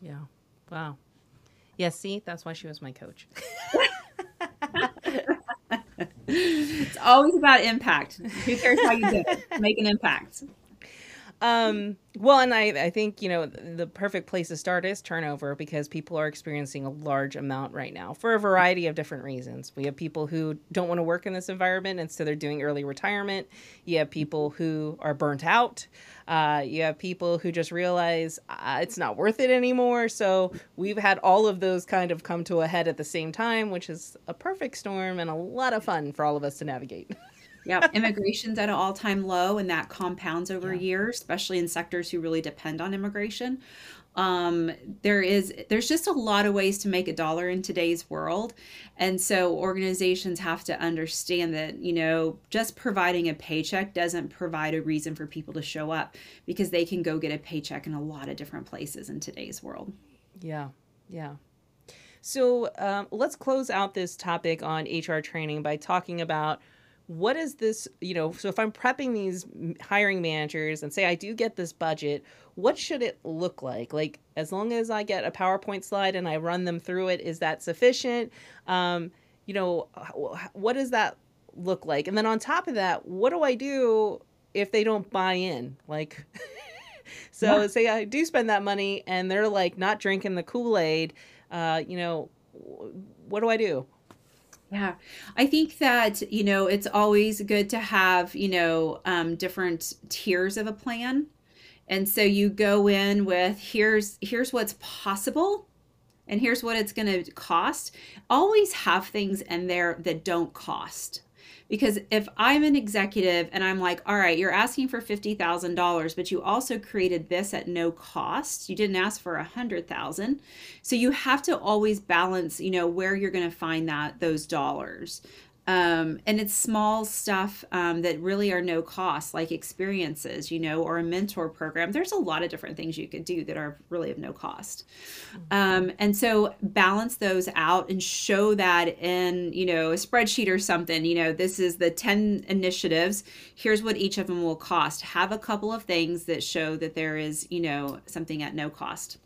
Yeah. Wow. Yeah, see, that's why she was my coach. It's always about impact. Who cares how you do it? Make an impact. Um, well, and I, I think, you know, the perfect place to start is turnover, because people are experiencing a large amount right now for a variety of different reasons. We have people who don't want to work in this environment, and so they're doing early retirement. You have people who are burnt out. Uh, you have people who just realize uh, it's not worth it anymore. So we've had all of those kind of come to a head at the same time, which is a perfect storm and a lot of fun for all of us to navigate. Yeah, immigration's at an all-time low, and that compounds over yeah. years, especially in sectors who really depend on immigration. Um, there is, there's just a lot of ways to make a dollar in today's world. And so organizations have to understand that, you know, just providing a paycheck doesn't provide a reason for people to show up, because they can go get a paycheck in a lot of different places in today's world. Yeah, yeah. So um, let's close out this topic on H R training by talking about what is this, you know, so if I'm prepping these hiring managers and say, I do get this budget, what should it look like? Like, as long as I get a PowerPoint slide and I run them through it, is that sufficient? Um, you know, what does that look like? And then on top of that, what do I do if they don't buy in? Like, so yeah. say I do spend that money and they're like not drinking the Kool-Aid, uh, you know, what do I do? Yeah, I think that, you know, it's always good to have, you know, um, different tiers of a plan. And so you go in with here's here's what's possible and here's what it's going to cost. Always have things in there that don't cost. Because if I'm an executive and I'm like, all right, you're asking for fifty thousand dollars, but you also created this at no cost. You didn't ask for one hundred thousand dollars. So you have to always balance, you know, where you're going to find that those dollars. Um, and it's small stuff um, that really are no cost, like experiences, you know, or a mentor program. There's a lot of different things you could do that are really of no cost. Um, and so balance those out and show that in, you know, a spreadsheet or something. You know, this is the ten initiatives. Here's what each of them will cost. Have a couple of things that show that there is, you know, something at no cost.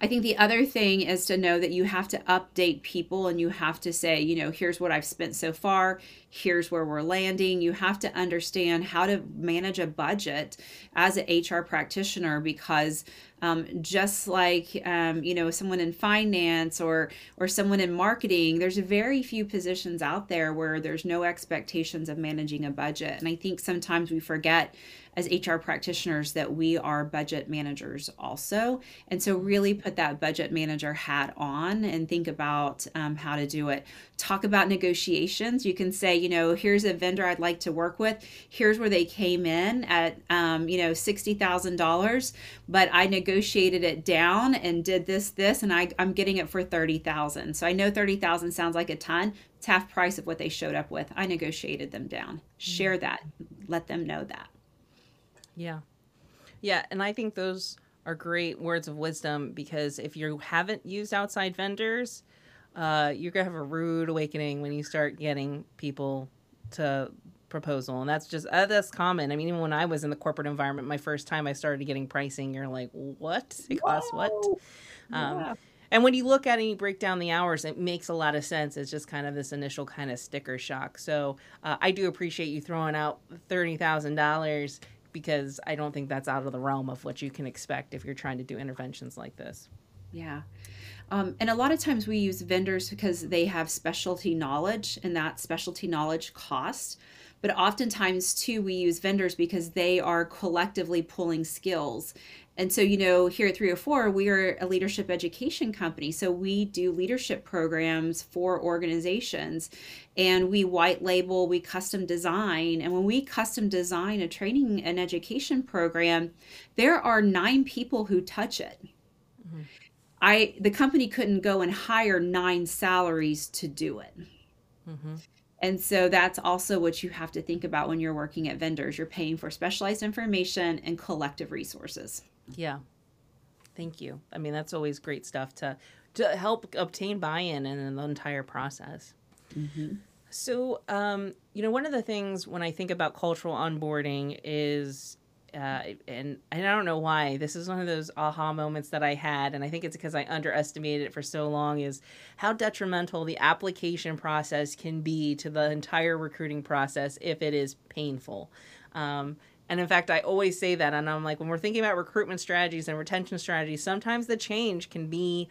I think the other thing is to know that you have to update people, and you have to say, you know, here's what I've spent so far. Here's where we're landing. You have to understand how to manage a budget as an H R practitioner, because um, just like, um, you know, someone in finance or, or someone in marketing, there's very few positions out there where there's no expectations of managing a budget. And I think sometimes we forget as H R practitioners that we are budget managers also. And so really put that budget manager hat on and think about um, how to do it. Talk about negotiations. You can say, you know, here's a vendor I'd like to work with. Here's where they came in at, um, you know, sixty thousand dollars, but I negotiated it down and did this, this, and I, I'm getting it for thirty thousand dollars. So I know thirty thousand dollars sounds like a ton. It's half price of what they showed up with. I negotiated them down. Share that. Let them know that. Yeah. Yeah. And I think those are great words of wisdom, because if you haven't used outside vendors, uh, you're going to have a rude awakening when you start getting people to proposal. And that's just, uh, that's common. I mean, even when I was in the corporate environment, my first time I started getting pricing, you're like, what? It costs Whoa. what? Um, yeah. And when you look at it and you break down the hours, it makes a lot of sense. It's just kind of this initial kind of sticker shock. So uh, I do appreciate you throwing out thirty thousand dollars because I don't think that's out of the realm of what you can expect if you're trying to do interventions like this. Yeah. Um, and a lot of times we use vendors because they have specialty knowledge, and that specialty knowledge costs. But oftentimes too, we use vendors because they are collectively pulling skills. And so, you know, here at three oh four, we are a leadership education company. So we do leadership programs for organizations, and we white label, we custom design. And when we custom design a training and education program, there are nine people who touch it. Mm-hmm. I, the company couldn't go and hire nine salaries to do it. Mm-hmm. And so that's also what you have to think about when you're working at vendors. You're paying for specialized information and collective resources. Yeah. Thank you. I mean, that's always great stuff to, to help obtain buy-in in the entire process. Mm-hmm. So, um, you know, one of the things when I think about cultural onboarding is, uh, and, and I don't know why, this is one of those aha moments that I had, and I think it's because I underestimated it for so long, is how detrimental the application process can be to the entire recruiting process if it is painful. Um, and in fact, I always say that, and I'm like, when we're thinking about recruitment strategies and retention strategies, sometimes the change can be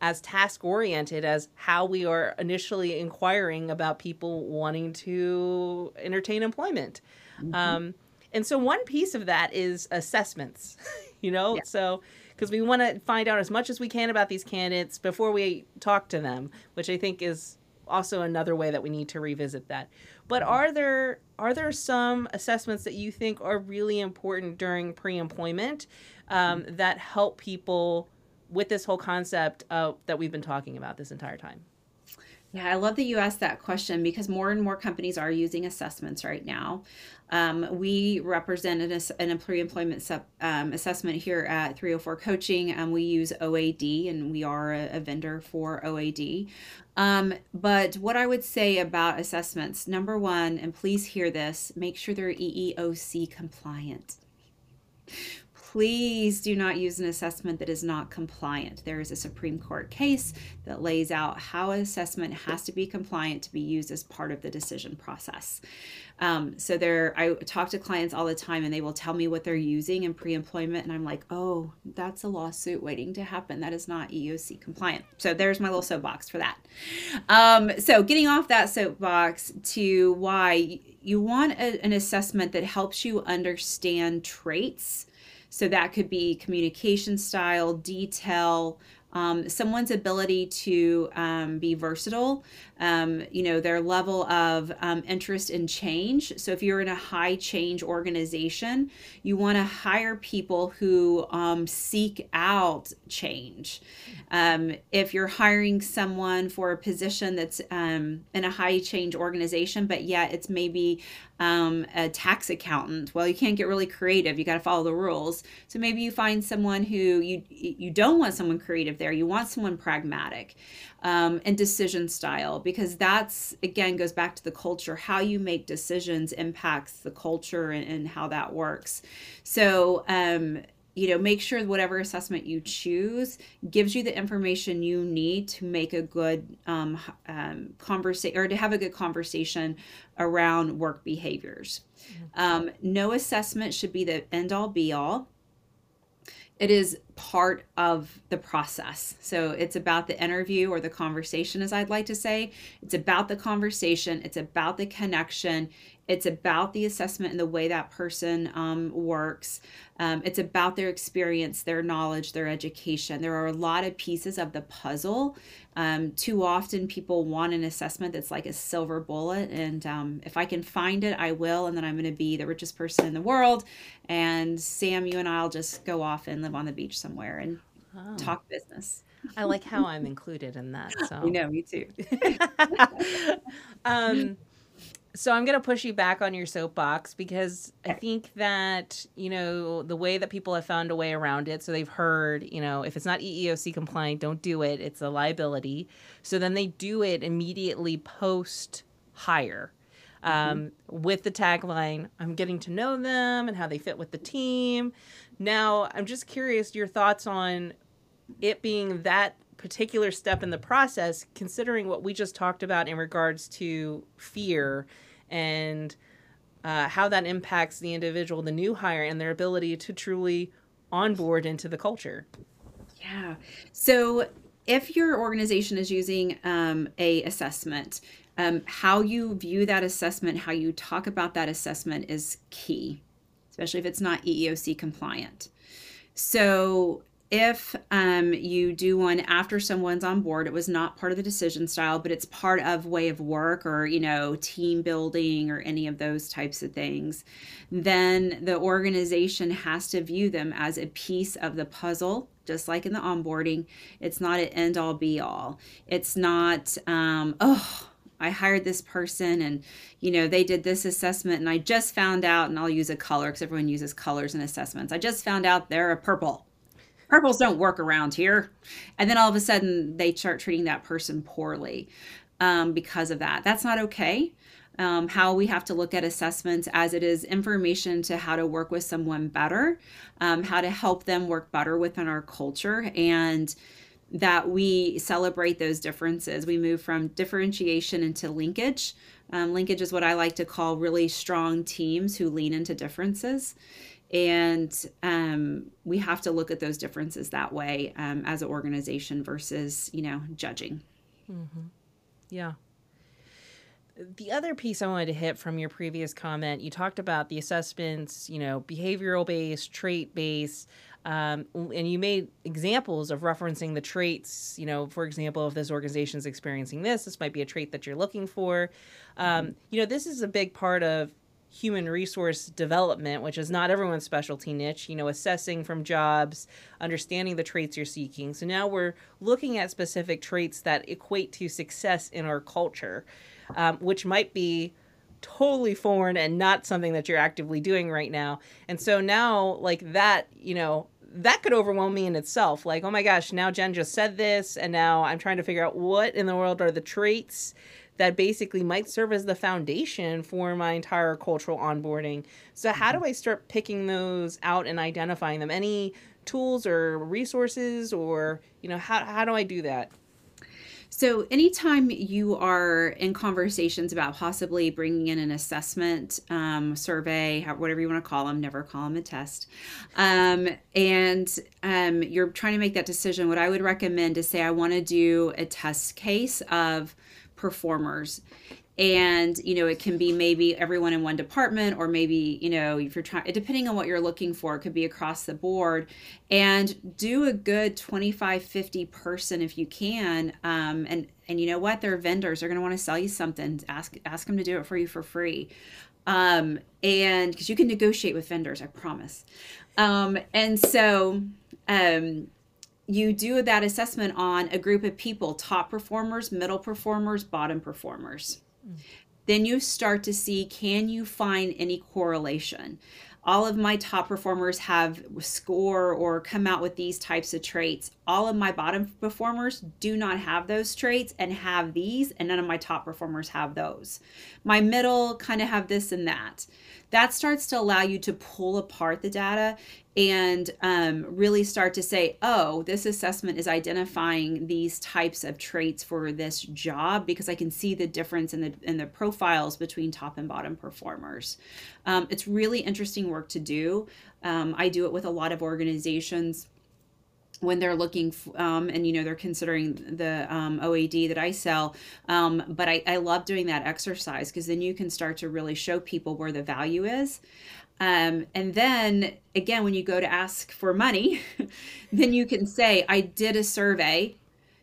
as task-oriented as how we are initially inquiring about people wanting to entertain employment. Mm-hmm. Um, And so one piece of that is assessments, you know, yeah. So because we want to find out as much as we can about these candidates before we talk to them, which I think is also another way that we need to revisit that. But are there are there some assessments that you think are really important during pre-employment um, mm-hmm. that help people with this whole concept of, that we've been talking about this entire time? Yeah, I love that you asked that question, because more and more companies are using assessments right now. Um, we represent an, an employee employment sub, um, assessment here at three oh four Coaching. Um, we use O A D, and we are a, a vendor for O A D. Um, but what I would say about assessments, number one, and please hear this, make sure they're E E O C compliant. Please do not use an assessment that is not compliant. There is a Supreme Court case that lays out how an assessment has to be compliant to be used as part of the decision process. Um, so there, I talk to clients all the time, and they will tell me what they're using in pre-employment, and I'm like, oh, that's a lawsuit waiting to happen. That is not E E O C compliant. So there's my little soapbox for that. Um, so getting off that soapbox to why you want a, an assessment that helps you understand traits. So that could be communication style, detail, um, someone's ability to um, be versatile, um, you know, their level of um, interest in change. So if you're in a high change organization, you want to hire people who um, seek out change. Um, if you're hiring someone for a position that's um, in a high change organization, but yet it's maybe Um, a tax accountant, well, you can't get really creative. You got to follow the rules. So maybe you find someone who you you don't want someone creative there. You want someone pragmatic, um, and decision style, because that's, again, goes back to the culture. How you make decisions impacts the culture and, and how that works. So, um, you know, make sure whatever assessment you choose gives you the information you need to make a good um, um, conversation, or to have a good conversation around work behaviors. Mm-hmm. Um, no assessment should be the end all be all. It is part of the process. So it's about the interview, or the conversation, as I'd like to say. It's about the conversation. It's about the connection. It's about the assessment and the way that person um, works. Um, it's about their experience, their knowledge, their education. There are a lot of pieces of the puzzle. Um, too often people want an assessment that's like a silver bullet, and um, if I can find it, I will, and then I'm going to be the richest person in the world, and Sam, you and I'll just go off and live on the beach somewhere and oh. talk business. I like how I'm included in that. So. You know, me too. um, so I'm going to push you back on your soapbox, because I think that, you know, the way that people have found a way around it. So they've heard, you know, if it's not E E O C compliant, don't do it. It's a liability. So then they do it immediately post hire. Um, mm-hmm. With the tagline, I'm getting to know them and how they fit with the team. Now, I'm just curious your thoughts on it being that particular step in the process, considering what we just talked about in regards to fear and uh, how that impacts the individual, the new hire, and their ability to truly onboard into the culture. Yeah. So if your organization is using um, a assessment, um, how you view that assessment, how you talk about that assessment is key, especially if it's not E E O C compliant. So if um, you do one after someone's on board, it was not part of the decision style, but it's part of way of work or, you know, team building or any of those types of things, then the organization has to view them as a piece of the puzzle. Just like in the onboarding, it's not an end all be all. It's not, um, oh, I hired this person and, you know, they did this assessment and I just found out, and I'll use a color because everyone uses colors in assessments. I just found out they're a purple. Purples don't work around here. And then all of a sudden they start treating that person poorly um, because of that. That's not okay. Um, how we have to look at assessments as it is information to how to work with someone better, um, how to help them work better within our culture, and that we celebrate those differences. We move from differentiation into linkage. Um, linkage is what I like to call really strong teams who lean into differences. And um, we have to look at those differences that way um, as an organization versus, you know, judging. Mm-hmm. Yeah. The other piece I wanted to hit from your previous comment, you talked about the assessments, you know, behavioral based, trait based. Um, and you made examples of referencing the traits, you know, for example, if this organization is experiencing this, this might be a trait that you're looking for. Um, you know, this is a big part of human resource development, which is not everyone's specialty niche, you know, assessing from jobs, understanding the traits you're seeking. So now we're looking at specific traits that equate to success in our culture, um, which might be totally foreign and not something that you're actively doing right now. And so now like that, you know, that could overwhelm me in itself. Like, oh my gosh, now Jen just said this, and now I'm trying to figure out what in the world are the traits that basically might serve as the foundation for my entire cultural onboarding. So how do I start picking those out and identifying them? Any tools or resources, or, you know, how, how do I do that? So anytime you are in conversations about possibly bringing in an assessment, um, survey, whatever you want to call them, never call them a test, um, and um, you're trying to make that decision, what I would recommend is say, I want to do a test case of performers. And, you know, it can be maybe everyone in one department, or maybe, you know, if you're trying, depending on what you're looking for, it could be across the board, and do a good twenty-five, fifty person if you can. Um, and, and you know what, their vendors, they're going to want to sell you something. Ask, ask them to do it for you for free. Um, and cause you can negotiate with vendors, I promise. Um, and so, um, you do that assessment on a group of people, top performers, middle performers, bottom performers. Then you start to see, can you find any correlation? All of my top performers have score or come out with these types of traits. All of my bottom performers do not have those traits and have these, and none of my top performers have those. My middle kind of have this and that. That starts to allow you to pull apart the data and um, really start to say, oh, this assessment is identifying these types of traits for this job, because I can see the difference in the in the profiles between top and bottom performers. Um, it's really interesting work to do. Um, I do it with a lot of organizations when they're looking f- um, and, you know, they're considering the um, O A D that I sell. Um, but I, I love doing that exercise, because then you can start to really show people where the value is. Um, and then again, when you go to ask for money, then you can say, I did a survey.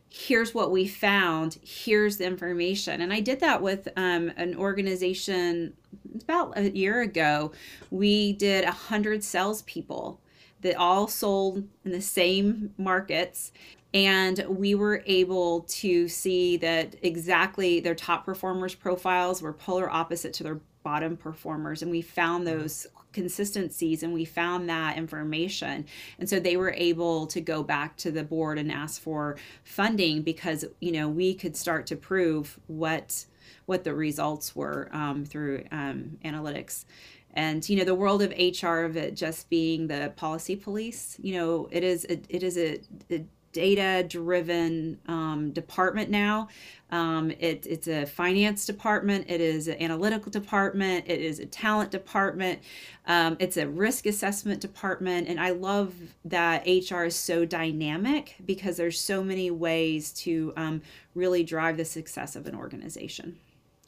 Here's what we found. Here's the information. And I did that with um, an organization about a year ago. We did a hundred salespeople that all sold in the same markets. And we were able to see that exactly their top performers' profiles were polar opposite to their bottom performers. And we found those consistencies, and we found that information. And so they were able to go back to the board and ask for funding, because, you know, we could start to prove what what the results were um, through um, analytics. And, you know, the world of H R, of it just being the policy police, you know, it is a, it is a, a data-driven um, department now. Um, it, it's a finance department. It is an analytical department. It is a talent department. Um, it's a risk assessment department. And I love that H R is so dynamic because there's so many ways to um, really drive the success of an organization.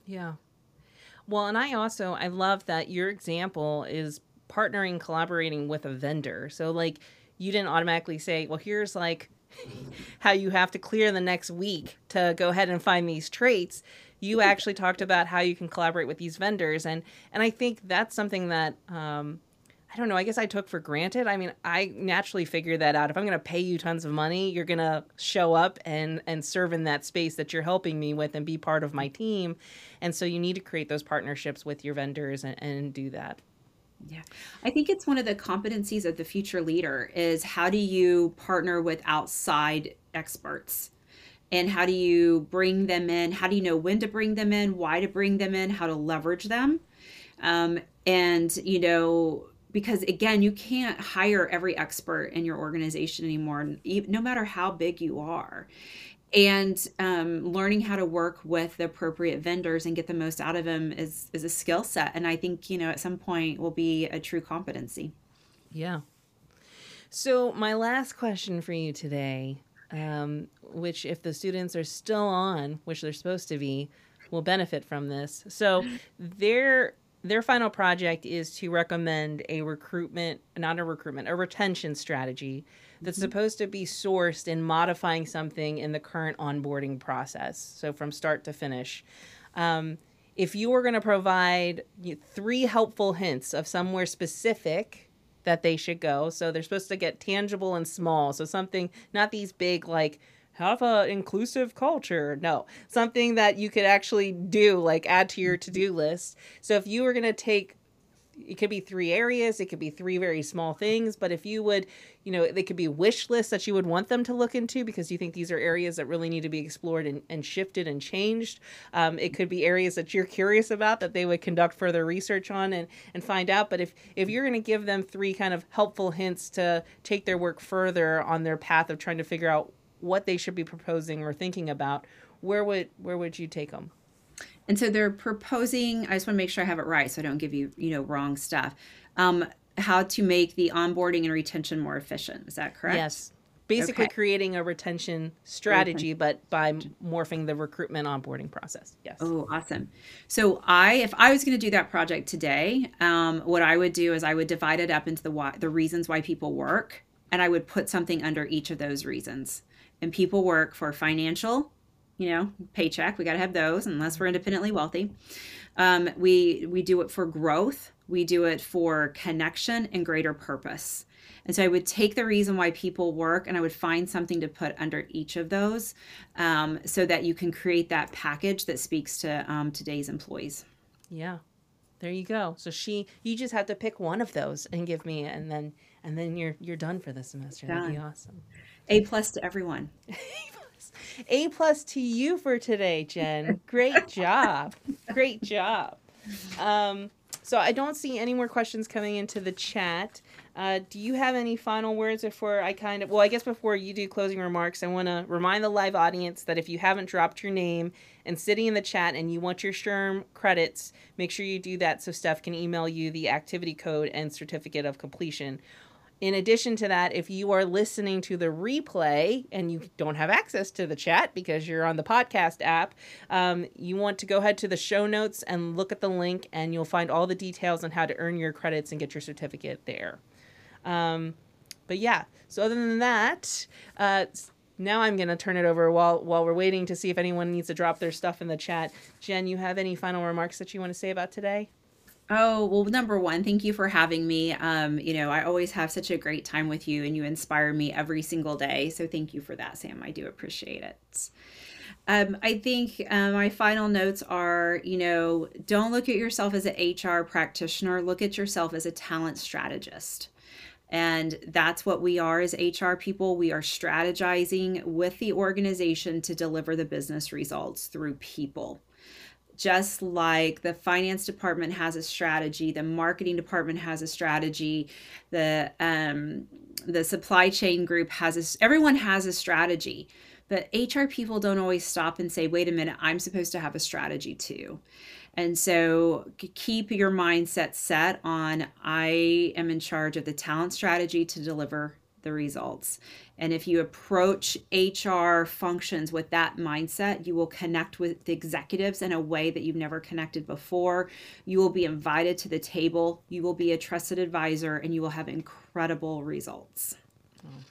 Yeah. Well, and I also, I love that your example is partnering, collaborating with a vendor. So like you didn't automatically say, well, here's like how you have to clear the next week to go ahead and find these traits. You actually talked about how you can collaborate with these vendors. And, and I think that's something that, um, I don't know, I guess I took for granted. I mean, I naturally figured that out. If I'm going to pay you tons of money, you're going to show up and, and serve in that space that you're helping me with and be part of my team. And so you need to create those partnerships with your vendors and, and do that. Yeah, I think it's one of the competencies of the future leader is how do you partner with outside experts and how do you bring them in? How do you know when to bring them in, why to bring them in, how to leverage them? Um, and, you know, because again, you can't hire every expert in your organization anymore, no matter how big you are. And um, learning how to work with the appropriate vendors and get the most out of them is, is a skill set. And I think, you know, at some point will be a true competency. Yeah. So my last question for you today, um, which if the students are still on, which they're supposed to be, will benefit from this. So their, their final project is to recommend a recruitment, not a recruitment, a retention strategy that's supposed to be sourced in modifying something in the current onboarding process. So from start to finish, um, if you were going to provide three helpful hints of somewhere specific that they should go, so they're supposed to get tangible and small. So something, not these big, like have a inclusive culture. No, something that you could actually do, like add to your to-do list. So if you were going to take, it could be three areas, it could be three very small things, but if you would, you know, they could be wish lists that you would want them to look into because you think these are areas that really need to be explored and, and shifted and changed. Um, it could be areas that you're curious about that they would conduct further research on and, and find out. But if, if you're going to give them three kind of helpful hints to take their work further on their path of trying to figure out what they should be proposing or thinking about, where would, where would you take them? And so they're proposing, I just want to make sure I have it right so I don't give you, you know, wrong stuff, um, how to make the onboarding and retention more efficient. Is that correct? Yes. Basically okay. Creating a retention strategy, okay. But by morphing the recruitment onboarding process. Yes. Oh, awesome. So I, if I was going to do that project today, um, what I would do is I would divide it up into the, why, the reasons why people work, and I would put something under each of those reasons. And people work for financial, you know, paycheck, we got to have those unless we're independently wealthy. Um, we, we do it for growth. We do it for connection and greater purpose. And so I would take the reason why people work and I would find something to put under each of those um, so that you can create that package that speaks to um, today's employees. Yeah, there you go. So she, you just have to pick one of those and give me, and then, and then you're, you're done for the semester. Done. That'd be awesome. A plus to everyone. A plus to you for today, Jen. Great job. Great job. Um, so I don't see any more questions coming into the chat. Uh, do you have any final words before I kind of, well, I guess before you do closing remarks, I want to remind the live audience that if you haven't dropped your name and sitting in the chat and you want your S H R M credits, make sure you do that so Steph can email you the activity code and certificate of completion. In addition to that, if you are listening to the replay and you don't have access to the chat because you're on the podcast app, um, you want to go ahead to the show notes and look at the link and you'll find all the details on how to earn your credits and get your certificate there. Um, but yeah, so other than that, uh, now I'm going to turn it over while, while we're waiting to see if anyone needs to drop their stuff in the chat. Jen, you have any final remarks that you want to say about today? Oh, well, number one, thank you for having me. Um, you know, I always have such a great time with you and you inspire me every single day. So thank you for that, Sam. I do appreciate it. Um, I think uh, my final notes are, you know, don't look at yourself as an H R practitioner. Look at yourself as a talent strategist. And that's what we are as H R people. We are strategizing with the organization to deliver the business results through people. Just like the finance department has a strategy, the marketing department has a strategy, the um, the supply chain group has, a, everyone has a strategy, but H R people don't always stop and say, wait a minute, I'm supposed to have a strategy too. And so keep your mindset set on, I am in charge of the talent strategy to deliver the results. And if you approach H R functions with that mindset, you will connect with the executives in a way that you've never connected before. You will be invited to the table. You will be a trusted advisor, and you will have incredible results. Oh,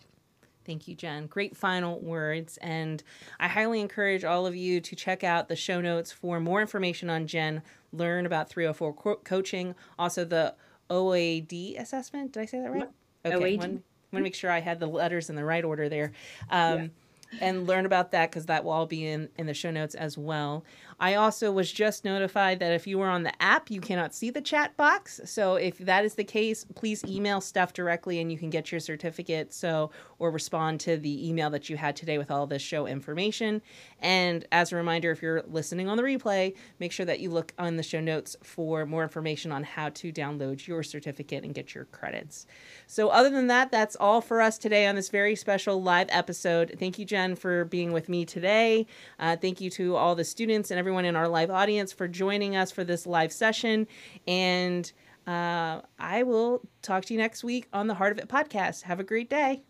thank you, Jen. Great final words. And I highly encourage all of you to check out the show notes for more information on Jen, learn about three oh four co- coaching, also the O A D assessment. Did I say that right? Okay. O A D. One- I want to make sure I had the letters in the right order there, um, yeah. and learn about that, because that will all be in, in the show notes as well. I also was just notified that if you were on the app, you cannot see the chat box. So if that is the case, please email Steph directly and you can get your certificate. So, or respond to the email that you had today with all this show information. And as a reminder, if you're listening on the replay, make sure that you look on the show notes for more information on how to download your certificate and get your credits. So other than that, that's all for us today on this very special live episode. Thank you, Jen, for being with me today. Uh, thank you to all the students and everyone Everyone in our live audience for joining us for this live session. And uh, I will talk to you next week on the Heart of It podcast. Have a great day.